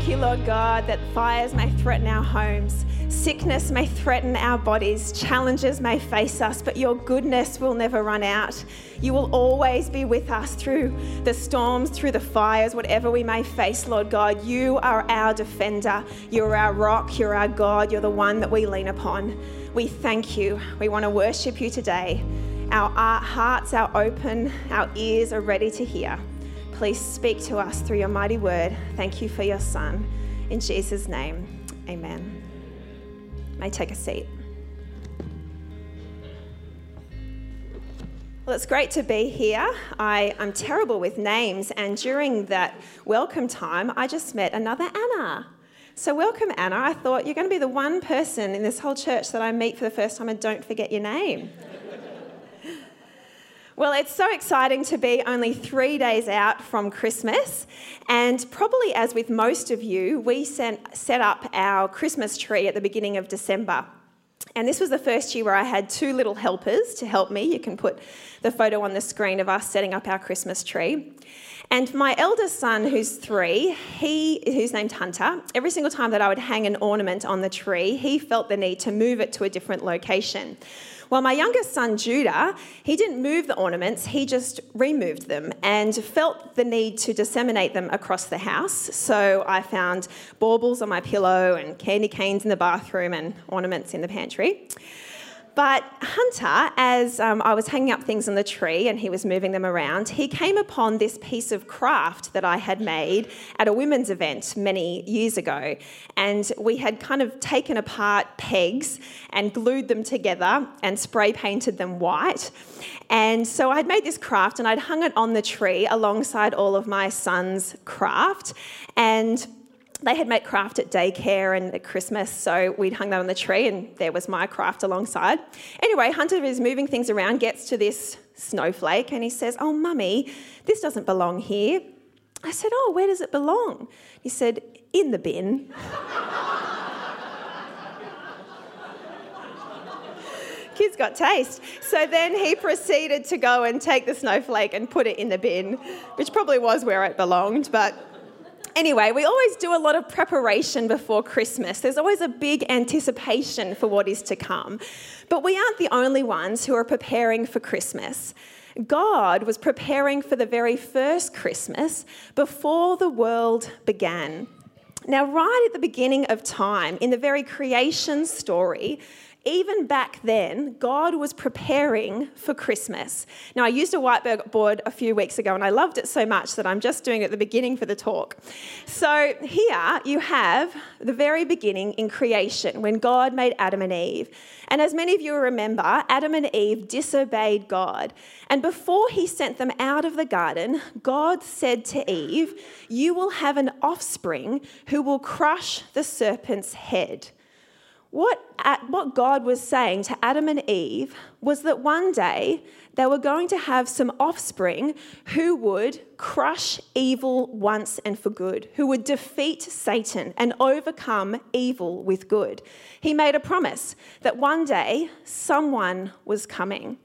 Thank you, Lord God, that fires may threaten our homes, sickness may threaten our bodies, challenges may face us, but your goodness will never run out. You will always be with us through the storms, through the fires, whatever we may face, Lord God. You are our defender. You're our rock. You're our God. You're the one that we lean upon. We thank you. We want to worship you today. Our hearts are open. Our ears are ready to hear. Please speak to us through your mighty word. Thank you for your Son. In Jesus' name, amen. You may take a seat. Well, it's great to be here. I'm terrible with names, and during that welcome time, I just met another Anna. So welcome, Anna. I thought, you're going to be the one person in this whole church that I meet for the first time and don't forget your name. Well, it's so exciting to be only 3 days out from Christmas, and probably as with most of you, we set up our Christmas tree at the beginning of December. And this was the first year where I had two little helpers to help me. You can put the photo on the screen of us setting up our Christmas tree. And my eldest son, who's three, who's named Hunter, every single time that I would hang an ornament on the tree, he felt the need to move it to a different location. Well, my youngest son, Judah, he didn't move the ornaments, he just removed them and felt the need to disseminate them across the house. So I found baubles on my pillow and candy canes in the bathroom and ornaments in the pantry. But Hunter, as I was hanging up things on the tree and he was moving them around, he came upon this piece of craft that I had made at a women's event many years ago. And we had kind of taken apart pegs and glued them together and spray painted them white. And so I'd made this craft and I'd hung it on the tree alongside all of my son's craft. And they had made craft at daycare and at Christmas, so we'd hung that on the tree and there was my craft alongside. Anyway, Hunter is moving things around, gets to this snowflake and he says, "Oh, Mummy, this doesn't belong here." I said, "Oh, where does it belong?" He said, "In the bin." Kid's got taste. So then he proceeded to go and take the snowflake and put it in the bin, which probably was where it belonged, but anyway, we always do a lot of preparation before Christmas. There's always a big anticipation for what is to come. But we aren't the only ones who are preparing for Christmas. God was preparing for the very first Christmas before the world began. Now, right at the beginning of time, in the very creation story, even back then, God was preparing for Christmas. Now, I used a whiteboard a few weeks ago and I loved it so much that I'm just doing it at the beginning for the talk. So here you have the very beginning in creation when God made Adam and Eve. And as many of you remember, Adam and Eve disobeyed God. And before he sent them out of the garden, God said to Eve, "You will have an offspring who will crush the serpent's head." What God was saying to Adam and Eve was that one day they were going to have some offspring who would crush evil once and for good, who would defeat Satan and overcome evil with good. He made a promise that one day someone was coming.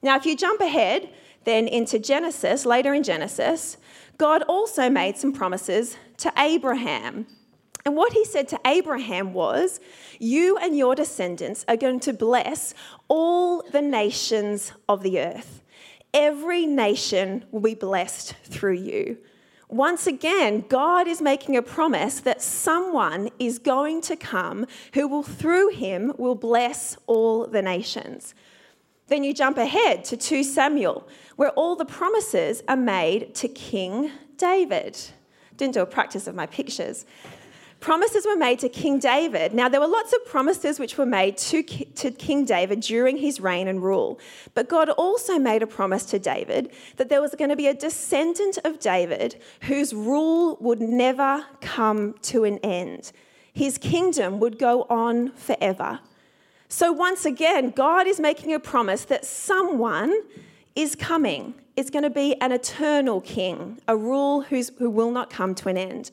Now, if you jump ahead then into Genesis, later in Genesis, God also made some promises to Abraham. And what he said to Abraham was, "You and your descendants are going to bless all the nations of the earth. Every nation will be blessed through you." Once again, God is making a promise that someone is going to come who will, through him, will bless all the nations. Then you jump ahead to 2 Samuel, where all the promises are made to King David. Didn't do a practice of my pictures. Promises were made to King David. Now, there were lots of promises which were made to King David during his reign and rule. But God also made a promise to David that there was going to be a descendant of David whose rule would never come to an end. His kingdom would go on forever. So once again, God is making a promise that someone is coming. It's going to be an eternal king, a rule who will not come to an end.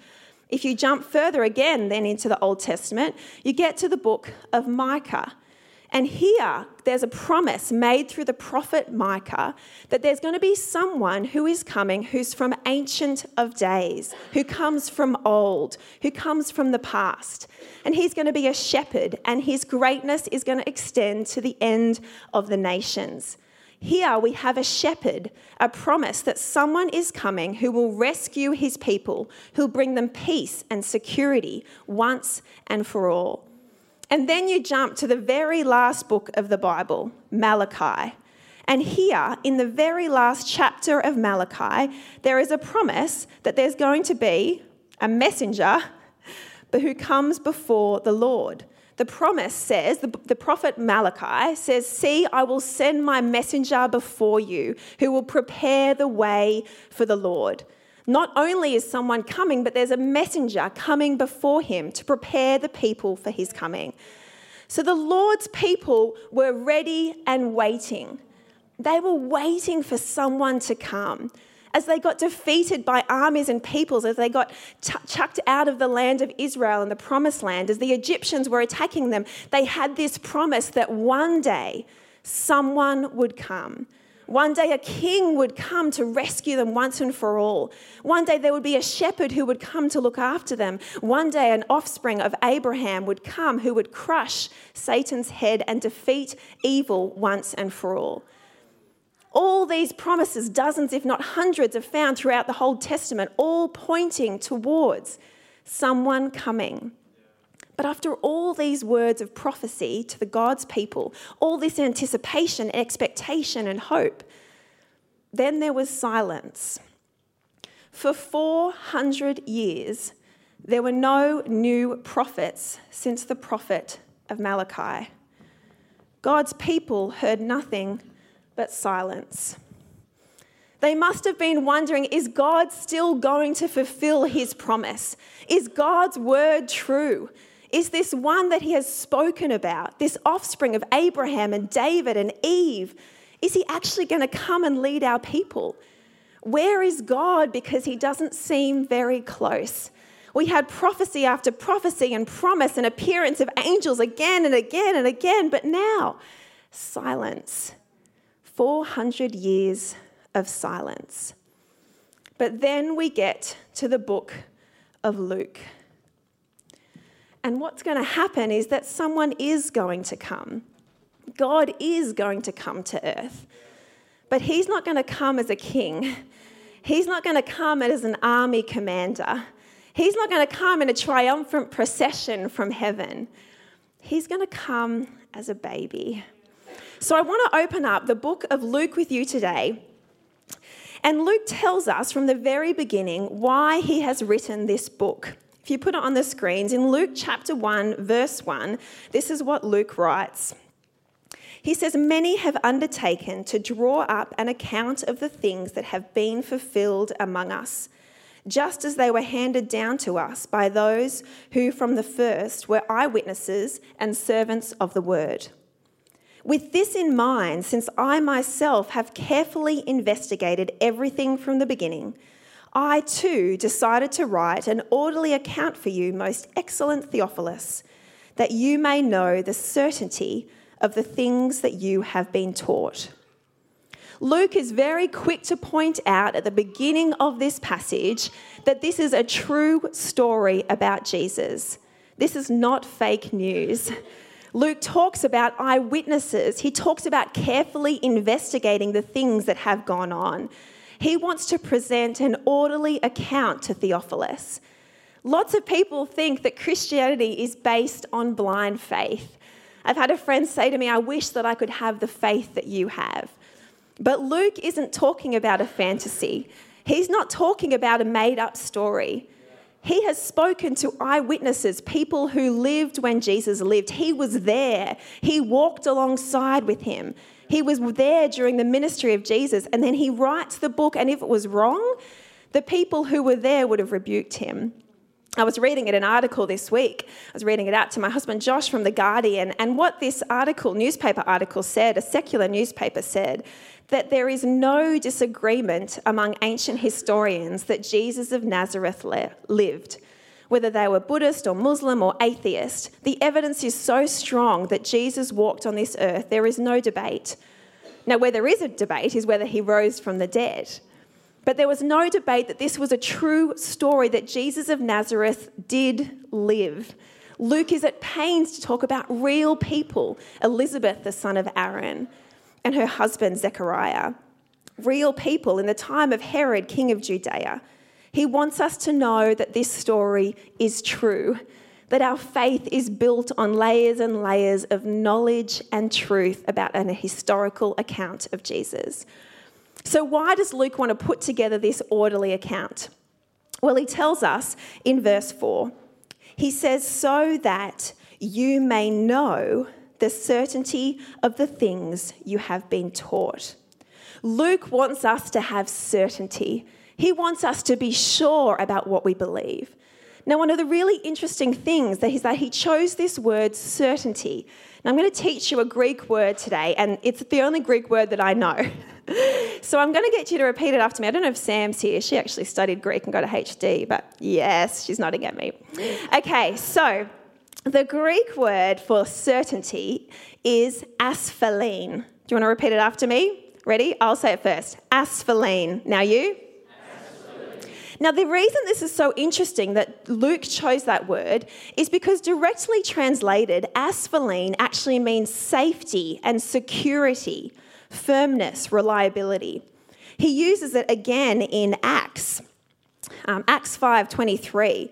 If you jump further again then into the Old Testament, you get to the book of Micah. And here, there's a promise made through the prophet Micah that there's going to be someone who is coming who's from Ancient of Days, who comes from old, who comes from the past. And he's going to be a shepherd, and his greatness is going to extend to the end of the nations. Here we have a shepherd, a promise that someone is coming who will rescue his people, who'll bring them peace and security once and for all. And then you jump to the very last book of the Bible, Malachi. And here, in the very last chapter of Malachi, there is a promise that there's going to be a messenger, but who comes before the Lord. The promise says, the prophet Malachi says, "See, I will send my messenger before you, who will prepare the way for the Lord." Not only is someone coming, but there's a messenger coming before him to prepare the people for his coming. So the Lord's people were ready and waiting. They were waiting for someone to come. As they got defeated by armies and peoples, as they got chucked out of the land of Israel and the promised land, as the Egyptians were attacking them, they had this promise that one day someone would come. One day a king would come to rescue them once and for all. One day there would be a shepherd who would come to look after them. One day an offspring of Abraham would come who would crush Satan's head and defeat evil once and for all. All these promises, dozens if not hundreds, are found throughout the Old Testament, all pointing towards someone coming. But after all these words of prophecy to the God's people, all this anticipation, expectation and hope, then there was silence. For 400 years, there were no new prophets since the prophet of Malachi. God's people heard nothing but silence. They must have been wondering, is God still going to fulfill his promise? Is God's word true? Is this one that he has spoken about, this offspring of Abraham and David and Eve, is he actually going to come and lead our people? Where is God? Because he doesn't seem very close. We had prophecy after prophecy and promise and appearance of angels again and again and again, but now, silence. 400 years of silence. But then we get to the book of Luke. And what's going to happen is that someone is going to come. God is going to come to earth. But he's not going to come as a king. He's not going to come as an army commander. He's not going to come in a triumphant procession from heaven. He's going to come as a baby. So I want to open up the book of Luke with you today. And Luke tells us from the very beginning why he has written this book. If you put it on the screens, in Luke chapter 1, verse 1, this is what Luke writes. He says, "Many have undertaken to draw up an account of the things that have been fulfilled among us, just as they were handed down to us by those who from the first were eyewitnesses and servants of the word. With this in mind, since I myself have carefully investigated everything from the beginning, I too decided to write an orderly account for you, most excellent Theophilus, that you may know the certainty of the things that you have been taught." Luke is very quick to point out at the beginning of this passage that this is a true story about Jesus. This is not fake news. Luke talks about eyewitnesses. He talks about carefully investigating the things that have gone on. He wants to present an orderly account to Theophilus. Lots of people think that Christianity is based on blind faith. I've had a friend say to me, "I wish that I could have the faith that you have." But Luke isn't talking about a fantasy. He's not talking about a made-up story. He has spoken to eyewitnesses, people who lived when Jesus lived. He was there. He walked alongside with him. He was there during the ministry of Jesus, and then he writes the book, and if it was wrong, the people who were there would have rebuked him. I was reading an article this week. I was reading it out to my husband, Josh, from The Guardian, and what this article, newspaper article said, a secular newspaper said, that there is no disagreement among ancient historians that Jesus of Nazareth lived. whether they were Buddhist or Muslim or atheist, the evidence is so strong that Jesus walked on this earth, there is no debate. Now, where there is a debate is whether he rose from the dead. But there was no debate that this was a true story, that Jesus of Nazareth did live. Luke is at pains to talk about real people, Elizabeth, the son of Aaron, and her husband, Zechariah. Real people in the time of Herod, king of Judea. He wants us to know that this story is true, that our faith is built on layers and layers of knowledge and truth about an historical account of Jesus. So why does Luke want to put together this orderly account? Well, he tells us in verse 4. He says, so that you may know the certainty of the things you have been taught. Luke wants us to have certainty. He wants us to be sure about what we believe. Now, one of the really interesting things is that he chose this word certainty. Now, I'm going to teach you a Greek word today, and it's the only Greek word that I know. So I'm going to get you to repeat it after me. I don't know if Sam's here. She actually studied Greek and got a HD, but yes, she's nodding at me. Okay, so the Greek word for certainty is asphalein. Do you want to repeat it after me? Ready? I'll say it first. Asphalein. Now you? Now, the reason this is so interesting that Luke chose that word is because directly translated, asphalein actually means safety and security, firmness, reliability. He uses it again in Acts, Acts 5:23.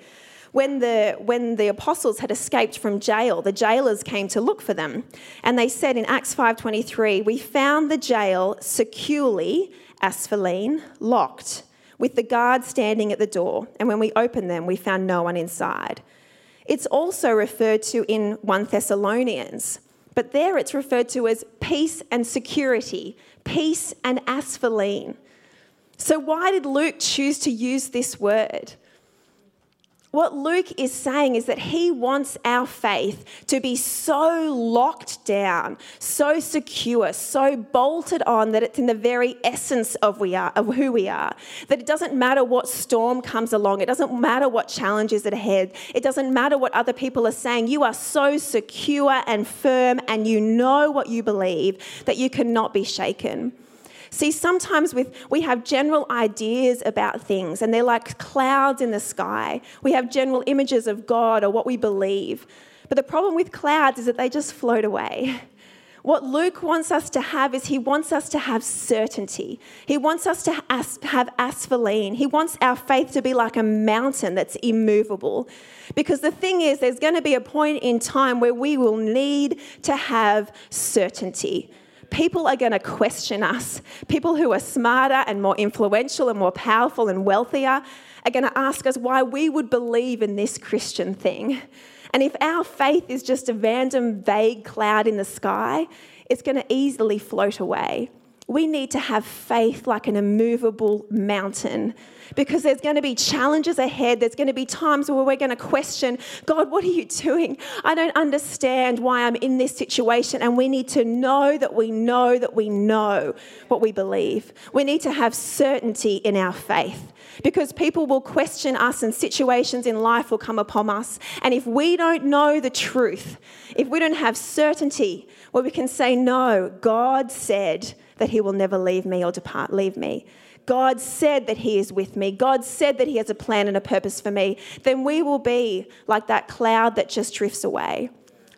When the apostles had escaped from jail, the jailers came to look for them. And they said in Acts 5:23, we found the jail securely, asphalein, locked, with the guards standing at the door, and when we opened them, we found no one inside. It's also referred to in 1 Thessalonians, but there it's referred to as peace and security, peace and asphalein. So why did Luke choose to use this word? What Luke is saying is that he wants our faith to be so locked down, so secure, so bolted on that it's in the very essence of who we are. That it doesn't matter what storm comes along. It doesn't matter what challenges are ahead. It doesn't matter what other people are saying. You are so secure and firm, and you know what you believe, that you cannot be shaken. See, sometimes we have general ideas about things, and they're like clouds in the sky. We have general images of God or what we believe. But the problem with clouds is that they just float away. What Luke wants us to have is he wants us to have certainty. He wants us to have asphalein. He wants our faith to be like a mountain that's immovable. Because the thing is, there's going to be a point in time where we will need to have certainty. People are going to question us. People who are smarter and more influential and more powerful and wealthier are going to ask us why we would believe in this Christian thing. And if our faith is just a random vague cloud in the sky, it's going to easily float away. We need to have faith like an immovable mountain, because there's going to be challenges ahead. There's going to be times where we're going to question, God, what are you doing? I don't understand why I'm in this situation. And we need to know that we know that we know what we believe. We need to have certainty in our faith, because people will question us and situations in life will come upon us. And if we don't know the truth, if we don't have certainty, well, we can say, no, God said that he will never leave me or leave me. God said that he is with me. God said that he has a plan and a purpose for me. Then we will be like that cloud that just drifts away.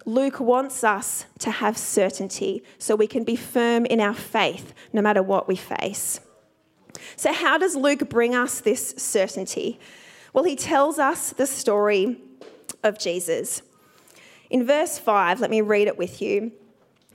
Luke wants us to have certainty so we can be firm in our faith no matter what we face. So how does Luke bring us this certainty? Well, he tells us the story of Jesus. In verse 5, let me read it with you.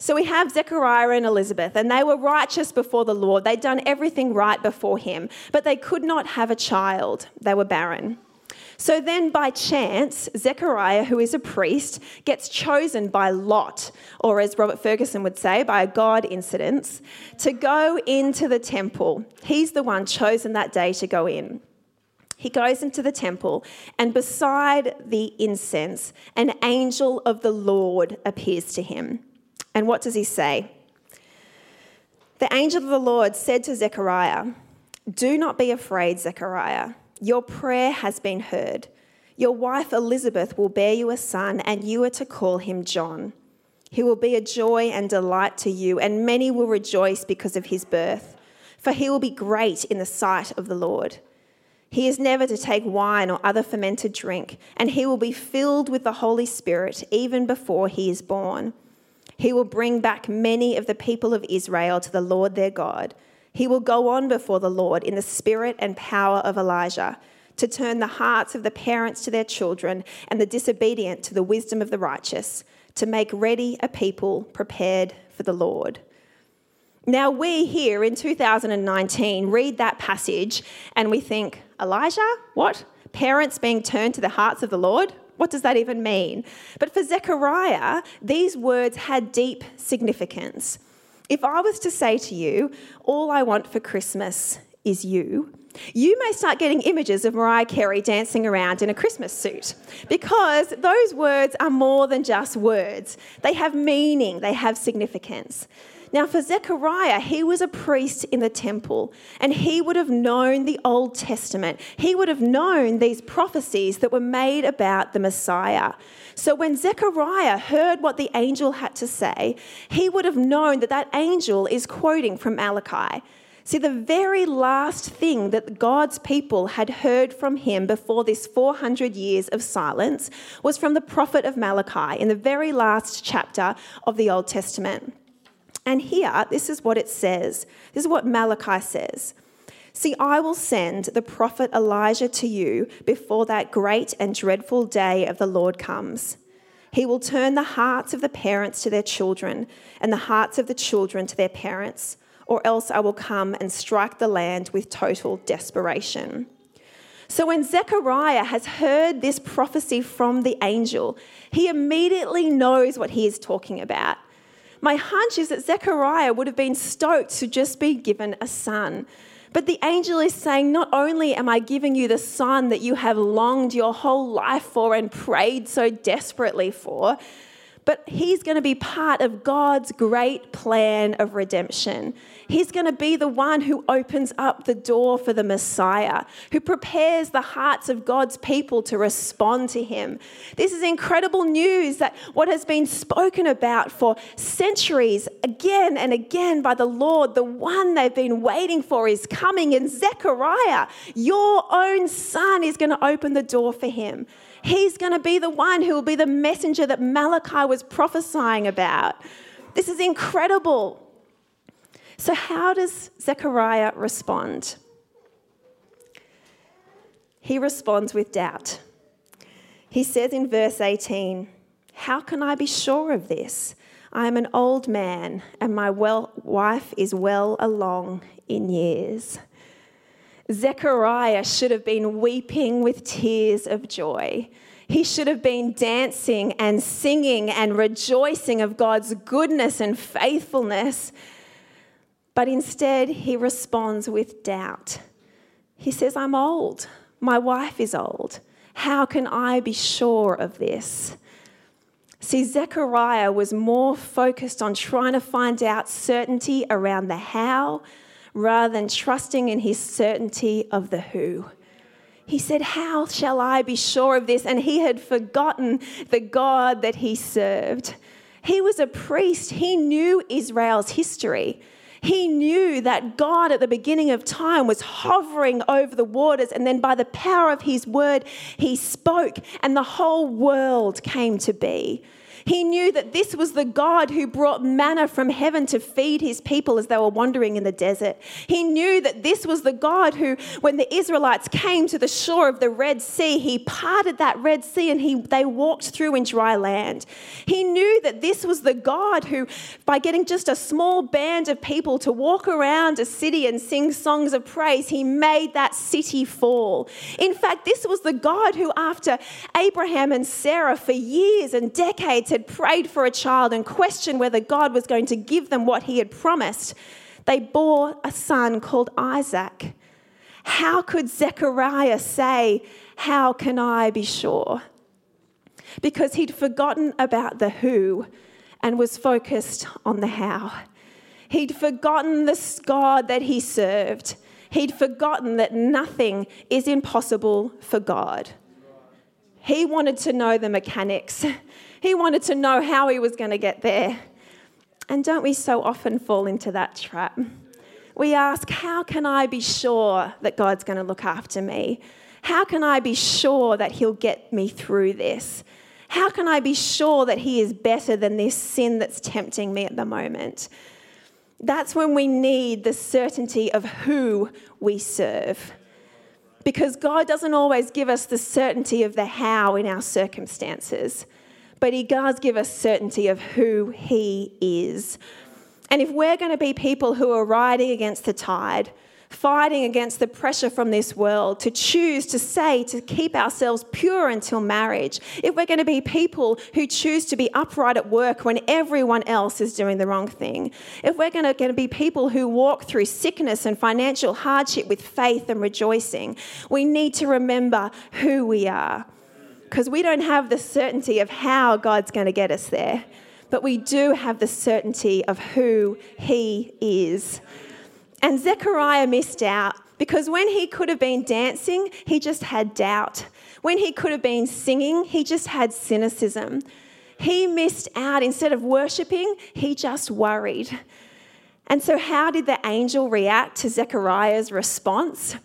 So we have Zechariah and Elizabeth, and they were righteous before the Lord. They'd done everything right before him, but they could not have a child. They were barren. So then by chance, Zechariah, who is a priest, gets chosen by lot, or as Robert Ferguson would say, by a God incidence, to go into the temple. He's the one chosen that day to go in. He goes into the temple, and beside the incense, an angel of the Lord appears to him. And what does he say? The angel of the Lord said to Zechariah, "Do not be afraid, Zechariah. Your prayer has been heard. Your wife Elizabeth will bear you a son, and you are to call him John. He will be a joy and delight to you, and many will rejoice because of his birth, for he will be great in the sight of the Lord. He is never to take wine or other fermented drink, and he will be filled with the Holy Spirit even before he is born. He will bring back many of the people of Israel to the Lord their God. He will go on before the Lord in the spirit and power of Elijah, to turn the hearts of the parents to their children and the disobedient to the wisdom of the righteous, to make ready a people prepared for the Lord." Now we here in 2019 read that passage and we think, Elijah? What? Parents being turned to the hearts of the Lord? What does that even mean? But for Zechariah, these words had deep significance. If I was to say to you, all I want for Christmas is you, you may start getting images of Mariah Carey dancing around in a Christmas suit, because those words are more than just words. They have meaning, they have significance. Now for Zechariah, he was a priest in the temple, and he would have known the Old Testament. He would have known these prophecies that were made about the Messiah. So when Zechariah heard what the angel had to say, he would have known that that angel is quoting from Malachi. See, the very last thing that God's people had heard from him before this 400 years of silence was from the prophet of Malachi in the very last chapter of the Old Testament. And here, this is what it says. This is what Malachi says. "See, I will send the prophet Elijah to you before that great and dreadful day of the Lord comes. He will turn the hearts of the parents to their children and the hearts of the children to their parents, or else I will come and strike the land with total desperation." So when Zechariah has heard this prophecy from the angel, he immediately knows what he is talking about. My hunch is that Zechariah would have been stoked to just be given a son. But the angel is saying, not only am I giving you the son that you have longed your whole life for and prayed so desperately for, but he's going to be part of God's great plan of redemption. He's going to be the one who opens up the door for the Messiah, who prepares the hearts of God's people to respond to him. This is incredible news that what has been spoken about for centuries, again and again by the Lord, the one they've been waiting for is coming. And Zechariah, your own son, is going to open the door for him. He's going to be the one who will be the messenger that Malachi was prophesying about. This is incredible. So how does Zechariah respond? He responds with doubt. He says in verse 18, "How can I be sure of this? I am an old man and my wife is well along in years." Zechariah should have been weeping with tears of joy. He should have been dancing and singing and rejoicing of God's goodness and faithfulness. But instead, he responds with doubt. He says, "I'm old. My wife is old. How can I be sure of this?" See, Zechariah was more focused on trying to find out certainty around the how, rather than trusting in his certainty of the who. He said, "How shall I be sure of this?" And he had forgotten the God that he served. He was a priest. He knew Israel's history. He knew that God at the beginning of time was hovering over the waters, and then by the power of his word, he spoke, and the whole world came to be. He knew that this was the God who brought manna from heaven to feed his people as they were wandering in the desert. He knew that this was the God who, when the Israelites came to the shore of the Red Sea, he parted that Red Sea and they walked through in dry land. He knew that this was the God who, by getting just a small band of people to walk around a city and sing songs of praise, he made that city fall. In fact, this was the God who, after Abraham and Sarah for years and decades had prayed for a child and questioned whether God was going to give them what he had promised, they bore a son called Isaac. How could Zechariah say, "How can I be sure?" Because he'd forgotten about the who and was focused on the how. He'd forgotten the God that he served. He'd forgotten that nothing is impossible for God. He wanted to know the mechanics. He wanted to know how he was going to get there. And don't we so often fall into that trap? We ask, how can I be sure that God's going to look after me? How can I be sure that he'll get me through this? How can I be sure that he is better than this sin that's tempting me at the moment? That's when we need the certainty of who we serve. Because God doesn't always give us the certainty of the how in our circumstances, but he does give us certainty of who he is. And if we're going to be people who are riding against the tide, fighting against the pressure from this world to choose to say, to keep ourselves pure until marriage, if we're going to be people who choose to be upright at work when everyone else is doing the wrong thing, if we're going to be people who walk through sickness and financial hardship with faith and rejoicing, we need to remember who we are, because we don't have the certainty of how God's going to get us there, but we do have the certainty of who he is. And Zechariah missed out, because when he could have been dancing, he just had doubt. When he could have been singing, he just had cynicism. He missed out. Instead of worshipping, he just worried. And so how did the angel react to Zechariah's response?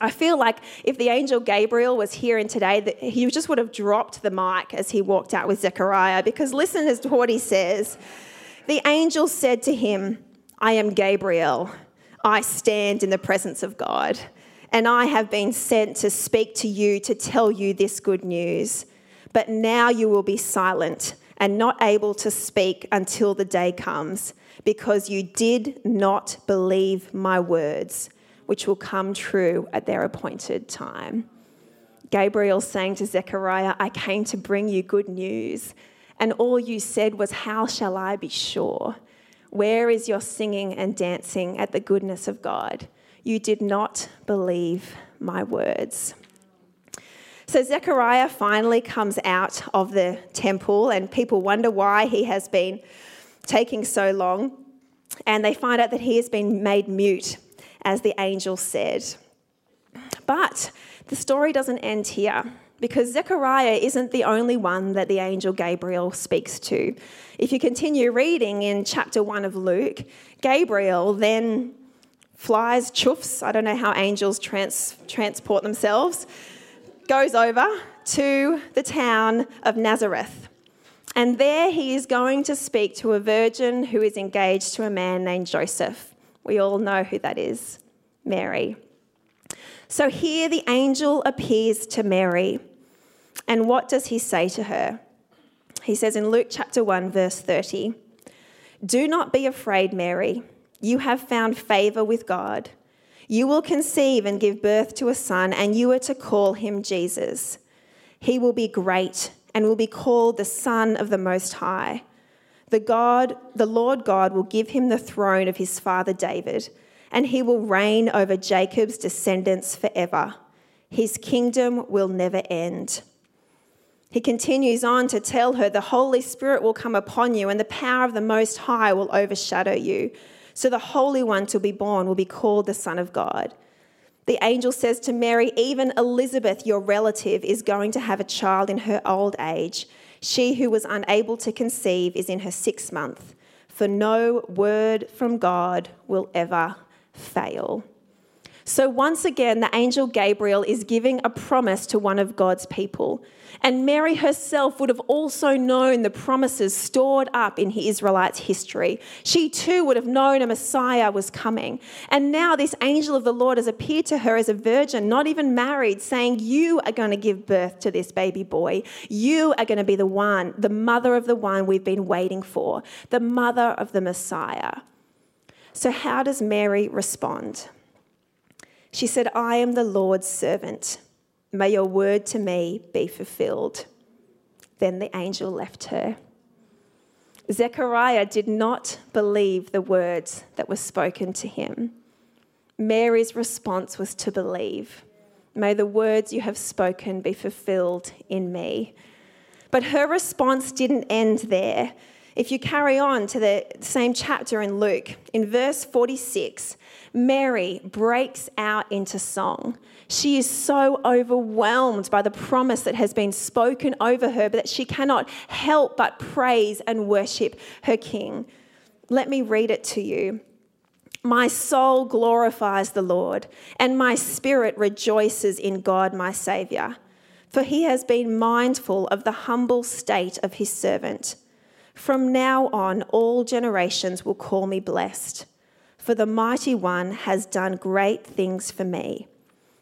I feel like if the angel Gabriel was here and today, that he just would have dropped the mic as he walked out with Zechariah, because listen as to what he says. The angel said to him, "I am Gabriel. I stand in the presence of God, and I have been sent to speak to you to tell you this good news. But now you will be silent and not able to speak until the day comes, because you did not believe my words, which will come true at their appointed time." Gabriel saying to Zechariah, "I came to bring you good news, and all you said was, 'How shall I be sure?' Where is your singing and dancing at the goodness of God? You did not believe my words." So Zechariah finally comes out of the temple, and people wonder why he has been taking so long. And they find out that he has been made mute, as the angel said. But the story doesn't end here, because Zechariah isn't the only one that the angel Gabriel speaks to. If you continue reading in chapter 1 of Luke, Gabriel then flies, chuffs, I don't know how angels transport themselves, goes over to the town of Nazareth. And there he is going to speak to a virgin who is engaged to a man named Joseph. We all know who that is, Mary. So here the angel appears to Mary. And what does he say to her? He says in Luke chapter 1, verse 30, "Do not be afraid, Mary. You have found favor with God. You will conceive and give birth to a son, and you are to call him Jesus. He will be great and will be called the Son of the Most High. The Lord God will give him the throne of his father David, and he will reign over Jacob's descendants forever. His kingdom will never end." He continues on to tell her, "The Holy Spirit will come upon you, and the power of the Most High will overshadow you. So the Holy One to be born will be called the Son of God." The angel says to Mary, "Even Elizabeth, your relative, is going to have a child in her old age. She who was unable to conceive is in her 6th month, for no word from God will ever fail." So once again, the angel Gabriel is giving a promise to one of God's people. And Mary herself would have also known the promises stored up in Israelites' history. She too would have known a Messiah was coming. And now this angel of the Lord has appeared to her as a virgin, not even married, saying, you are going to give birth to this baby boy. You are going to be the one, the mother of the one we've been waiting for, the mother of the Messiah. So how does Mary respond? She said, I am the Lord's servant. May your word to me be fulfilled. Then the angel left her. Zechariah did not believe the words that were spoken to him. Mary's response was to believe. May the words you have spoken be fulfilled in me. But her response didn't end there. If you carry on to the same chapter in Luke, in verse 46, Mary breaks out into song. She is so overwhelmed by the promise that has been spoken over her that she cannot help but praise and worship her King. Let me read it to you. My soul glorifies the Lord, and my spirit rejoices in God my Saviour, for he has been mindful of the humble state of his servant. From now on, all generations will call me blessed, for the Mighty One has done great things for me.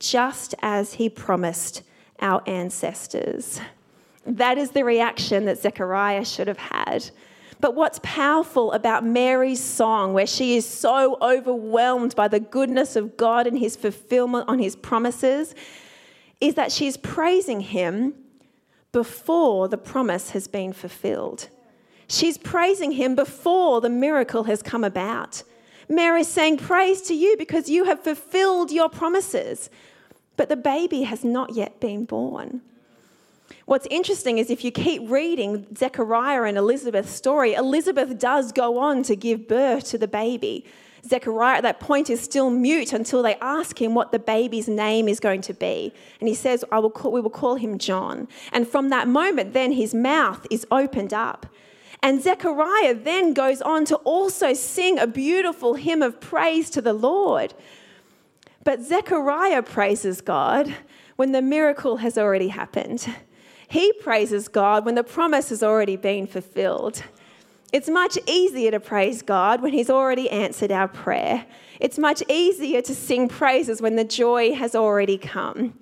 just as he promised our ancestors. That is the reaction that Zechariah should have had. But what's powerful about Mary's song, where she is so overwhelmed by the goodness of God and his fulfillment on his promises, is that she's praising him before the promise has been fulfilled. She's praising him before the miracle has come about. Mary's saying, praise to you because you have fulfilled your promises. But the baby has not yet been born. What's interesting is if you keep reading Zechariah and Elizabeth's story, Elizabeth does go on to give birth to the baby. Zechariah at that point is still mute until they ask him what the baby's name is going to be. And he says, we will call him John. And from that moment, then his mouth is opened up. And Zechariah then goes on to also sing a beautiful hymn of praise to the Lord. But Zechariah praises God when the miracle has already happened. He praises God when the promise has already been fulfilled. It's much easier to praise God when he's already answered our prayer. It's much easier to sing praises when the joy has already come.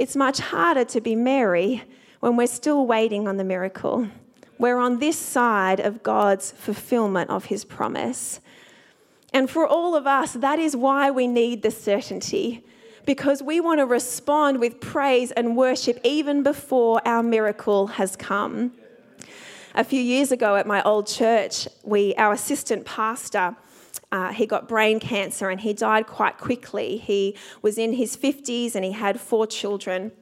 It's much harder to be merry when we're still waiting on the miracle. We're on this side of God's fulfillment of his promise. And for all of us, that is why we need the certainty, because we want to respond with praise and worship even before our miracle has come. A few years ago at my old church, our assistant pastor, he got brain cancer and he died quite quickly. He was in his 50s and he had 4 children.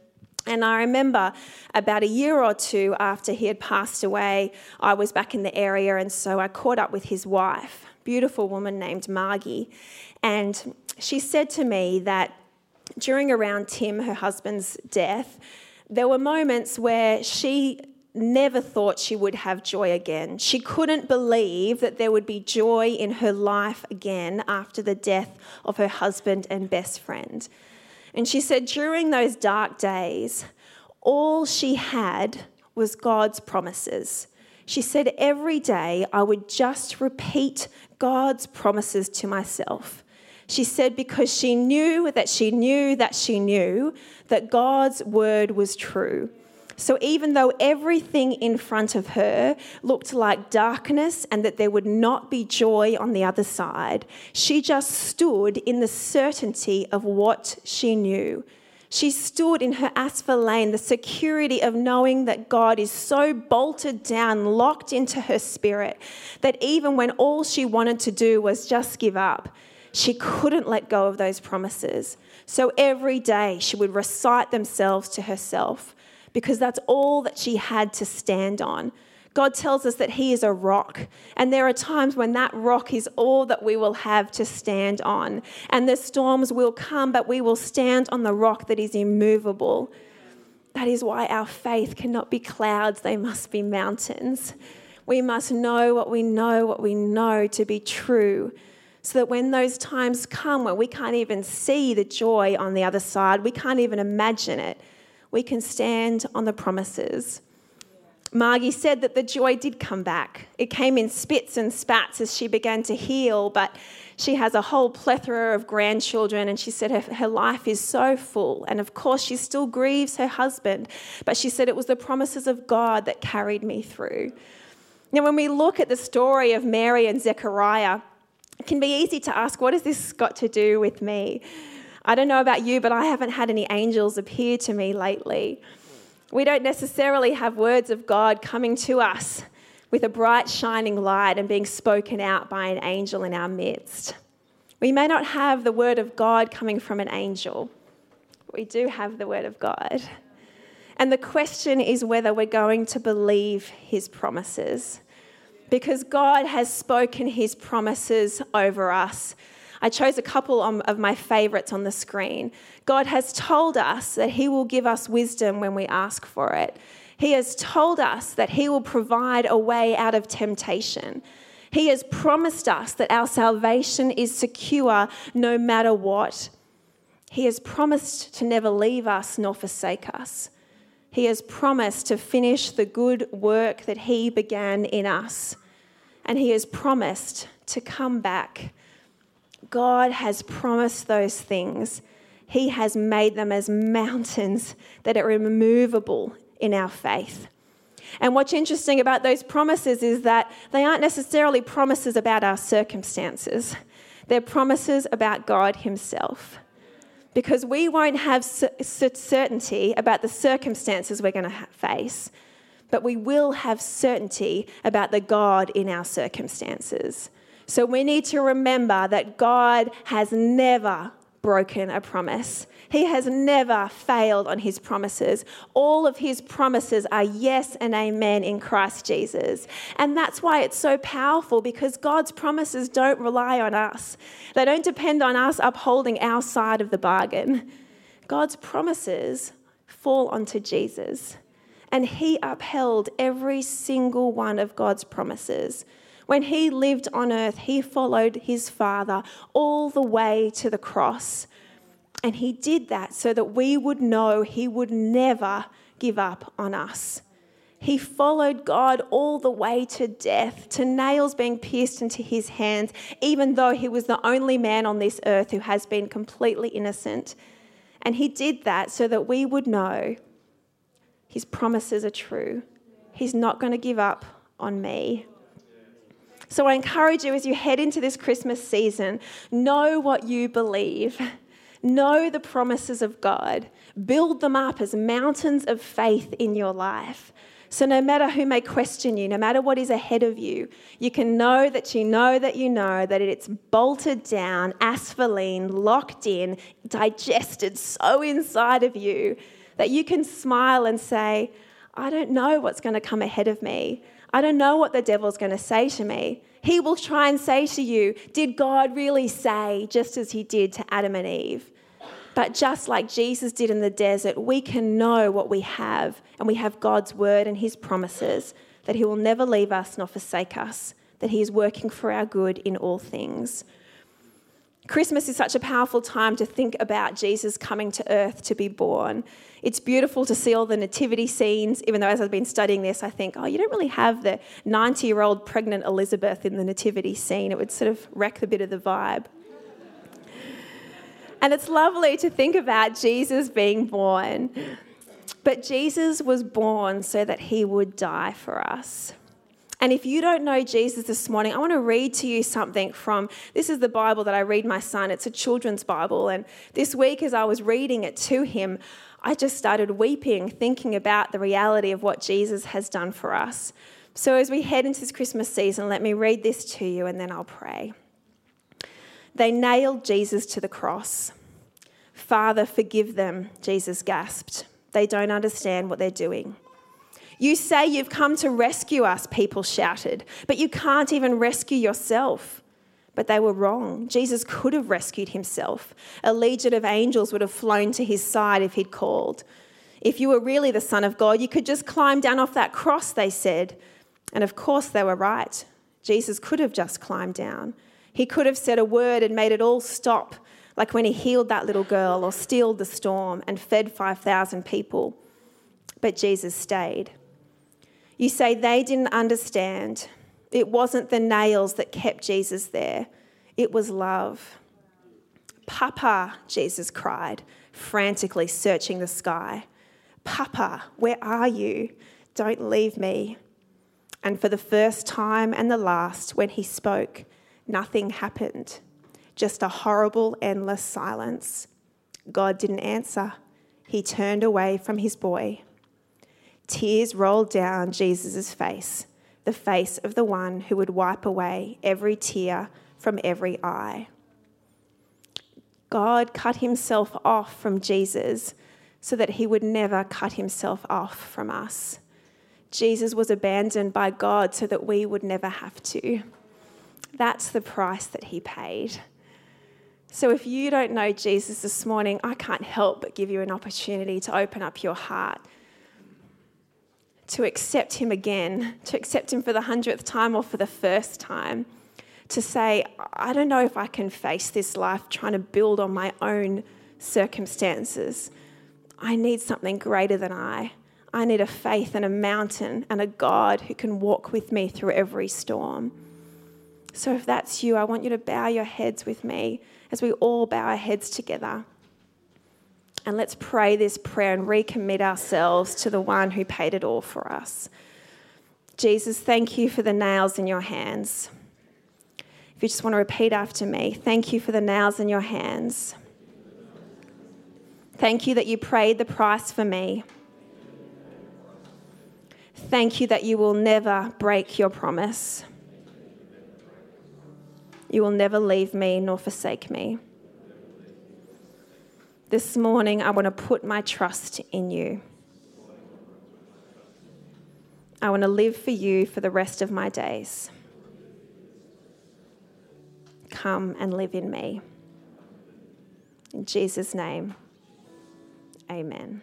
And I remember about a year or two after he had passed away, I was back in the area, and so I caught up with his wife, a beautiful woman named Margie. And she said to me that during around Tim, her husband's death, there were moments where she never thought she would have joy again. She couldn't believe that there would be joy in her life again after the death of her husband and best friend. And she said during those dark days, all she had was God's promises. She said, every day I would just repeat God's promises to myself. She said, because she knew that she knew that she knew that God's word was true. So even though everything in front of her looked like darkness and that there would not be joy on the other side, she just stood in the certainty of what she knew. She stood in her asphaleia, the security of knowing that God is so bolted down, locked into her spirit, that even when all she wanted to do was just give up, she couldn't let go of those promises. So every day she would recite themselves to herself because that's all that she had to stand on. God tells us that he is a rock, and there are times when that rock is all that we will have to stand on. And the storms will come, but we will stand on the rock that is immovable. That is why our faith cannot be clouds, they must be mountains. We must know what we know, to be true, so that when those times come where we can't even see the joy on the other side, we can't even imagine it, we can stand on the promises. Margie said that the joy did come back. It came in spits and spats as she began to heal, but she has a whole plethora of grandchildren, and she said her life is so full. And of course, she still grieves her husband, but she said it was the promises of God that carried me through. Now, when we look at the story of Mary and Zechariah, it can be easy to ask, what has this got to do with me? I don't know about you, but I haven't had any angels appear to me lately. We don't necessarily have words of God coming to us with a bright shining light and being spoken out by an angel in our midst. We may not have the word of God coming from an angel, but we do have the word of God. And the question is whether we're going to believe his promises, because God has spoken his promises over us. I chose a couple of my favourites on the screen. God has told us that he will give us wisdom when we ask for it. He has told us that he will provide a way out of temptation. He has promised us that our salvation is secure no matter what. He has promised to never leave us nor forsake us. He has promised to finish the good work that he began in us. And he has promised to come back. God has promised those things. He has made them as mountains that are immovable in our faith. And what's interesting about those promises is that they aren't necessarily promises about our circumstances. They're promises about God himself. Because we won't have certainty about the circumstances we're going to face, but we will have certainty about the God in our circumstances. So we need to remember that God has never broken a promise. He has never failed on his promises. All of his promises are yes and amen in Christ Jesus. And that's why it's so powerful, because God's promises don't rely on us. They don't depend on us upholding our side of the bargain. God's promises fall onto Jesus, and he upheld every single one of God's promises. When he lived on earth, he followed his Father all the way to the cross. And he did that so that we would know he would never give up on us. He followed God all the way to death, to nails being pierced into his hands, even though he was the only man on this earth who has been completely innocent. And he did that so that we would know his promises are true. He's not going to give up on me. So I encourage you, as you head into this Christmas season, know what you believe. Know the promises of God. Build them up as mountains of faith in your life. So no matter who may question you, no matter what is ahead of you, you can know that you know that you know that it's bolted down, asphaline, locked in, digested so inside of you that you can smile and say, I don't know what's going to come ahead of me. I don't know what the devil's going to say to me. He will try and say to you, did God really say, just as he did to Adam and Eve? But just like Jesus did in the desert, we can know what we have, and we have God's word and his promises, that he will never leave us nor forsake us, that he is working for our good in all things. Christmas is such a powerful time to think about Jesus coming to earth to be born. It's beautiful to see all the nativity scenes, even though as I've been studying this, I think, you don't really have the 90-year-old pregnant Elizabeth in the nativity scene. It would sort of wreck a bit of the vibe. And it's lovely to think about Jesus being born. But Jesus was born so that he would die for us. And if you don't know Jesus this morning, I want to read to you something from, this is the Bible that I read my son. It's a children's Bible. And this week as I was reading it to him, I just started weeping, thinking about the reality of what Jesus has done for us. So as we head into this Christmas season, let me read this to you and then I'll pray. They nailed Jesus to the cross. "Father, forgive them," Jesus gasped. "They don't understand what they're doing." "You say you've come to rescue us," people shouted, "but you can't even rescue yourself." But they were wrong. Jesus could have rescued himself. A legion of angels would have flown to his side if he'd called. "If you were really the Son of God, you could just climb down off that cross," they said. And of course they were right. Jesus could have just climbed down. He could have said a word and made it all stop, like when he healed that little girl or stilled the storm and fed 5,000 people. But Jesus stayed. "You say they didn't understand." It wasn't the nails that kept Jesus there. It was love. "Papa," Jesus cried, frantically searching the sky. "Papa, where are you? Don't leave me." And for the first time and the last, when he spoke, nothing happened. Just a horrible, endless silence. God didn't answer. He turned away from his boy. Tears rolled down Jesus' face, the face of the one who would wipe away every tear from every eye. God cut himself off from Jesus so that he would never cut himself off from us. Jesus was abandoned by God so that we would never have to. That's the price that he paid. So if you don't know Jesus this morning, I can't help but give you an opportunity to open up your heart to accept him again, to accept him for the 100th time or for the first time, to say, "I don't know if I can face this life trying to build on my own circumstances. I need something greater than I. I need a faith and a mountain and a God who can walk with me through every storm." So if that's you, I want you to bow your heads with me as we all bow our heads together. And let's pray this prayer and recommit ourselves to the one who paid it all for us. Jesus, thank you for the nails in your hands. If you just want to repeat after me, thank you for the nails in your hands. Thank you that you paid the price for me. Thank you that you will never break your promise. You will never leave me nor forsake me. This morning, I want to put my trust in you. I want to live for you for the rest of my days. Come and live in me. In Jesus' name, amen.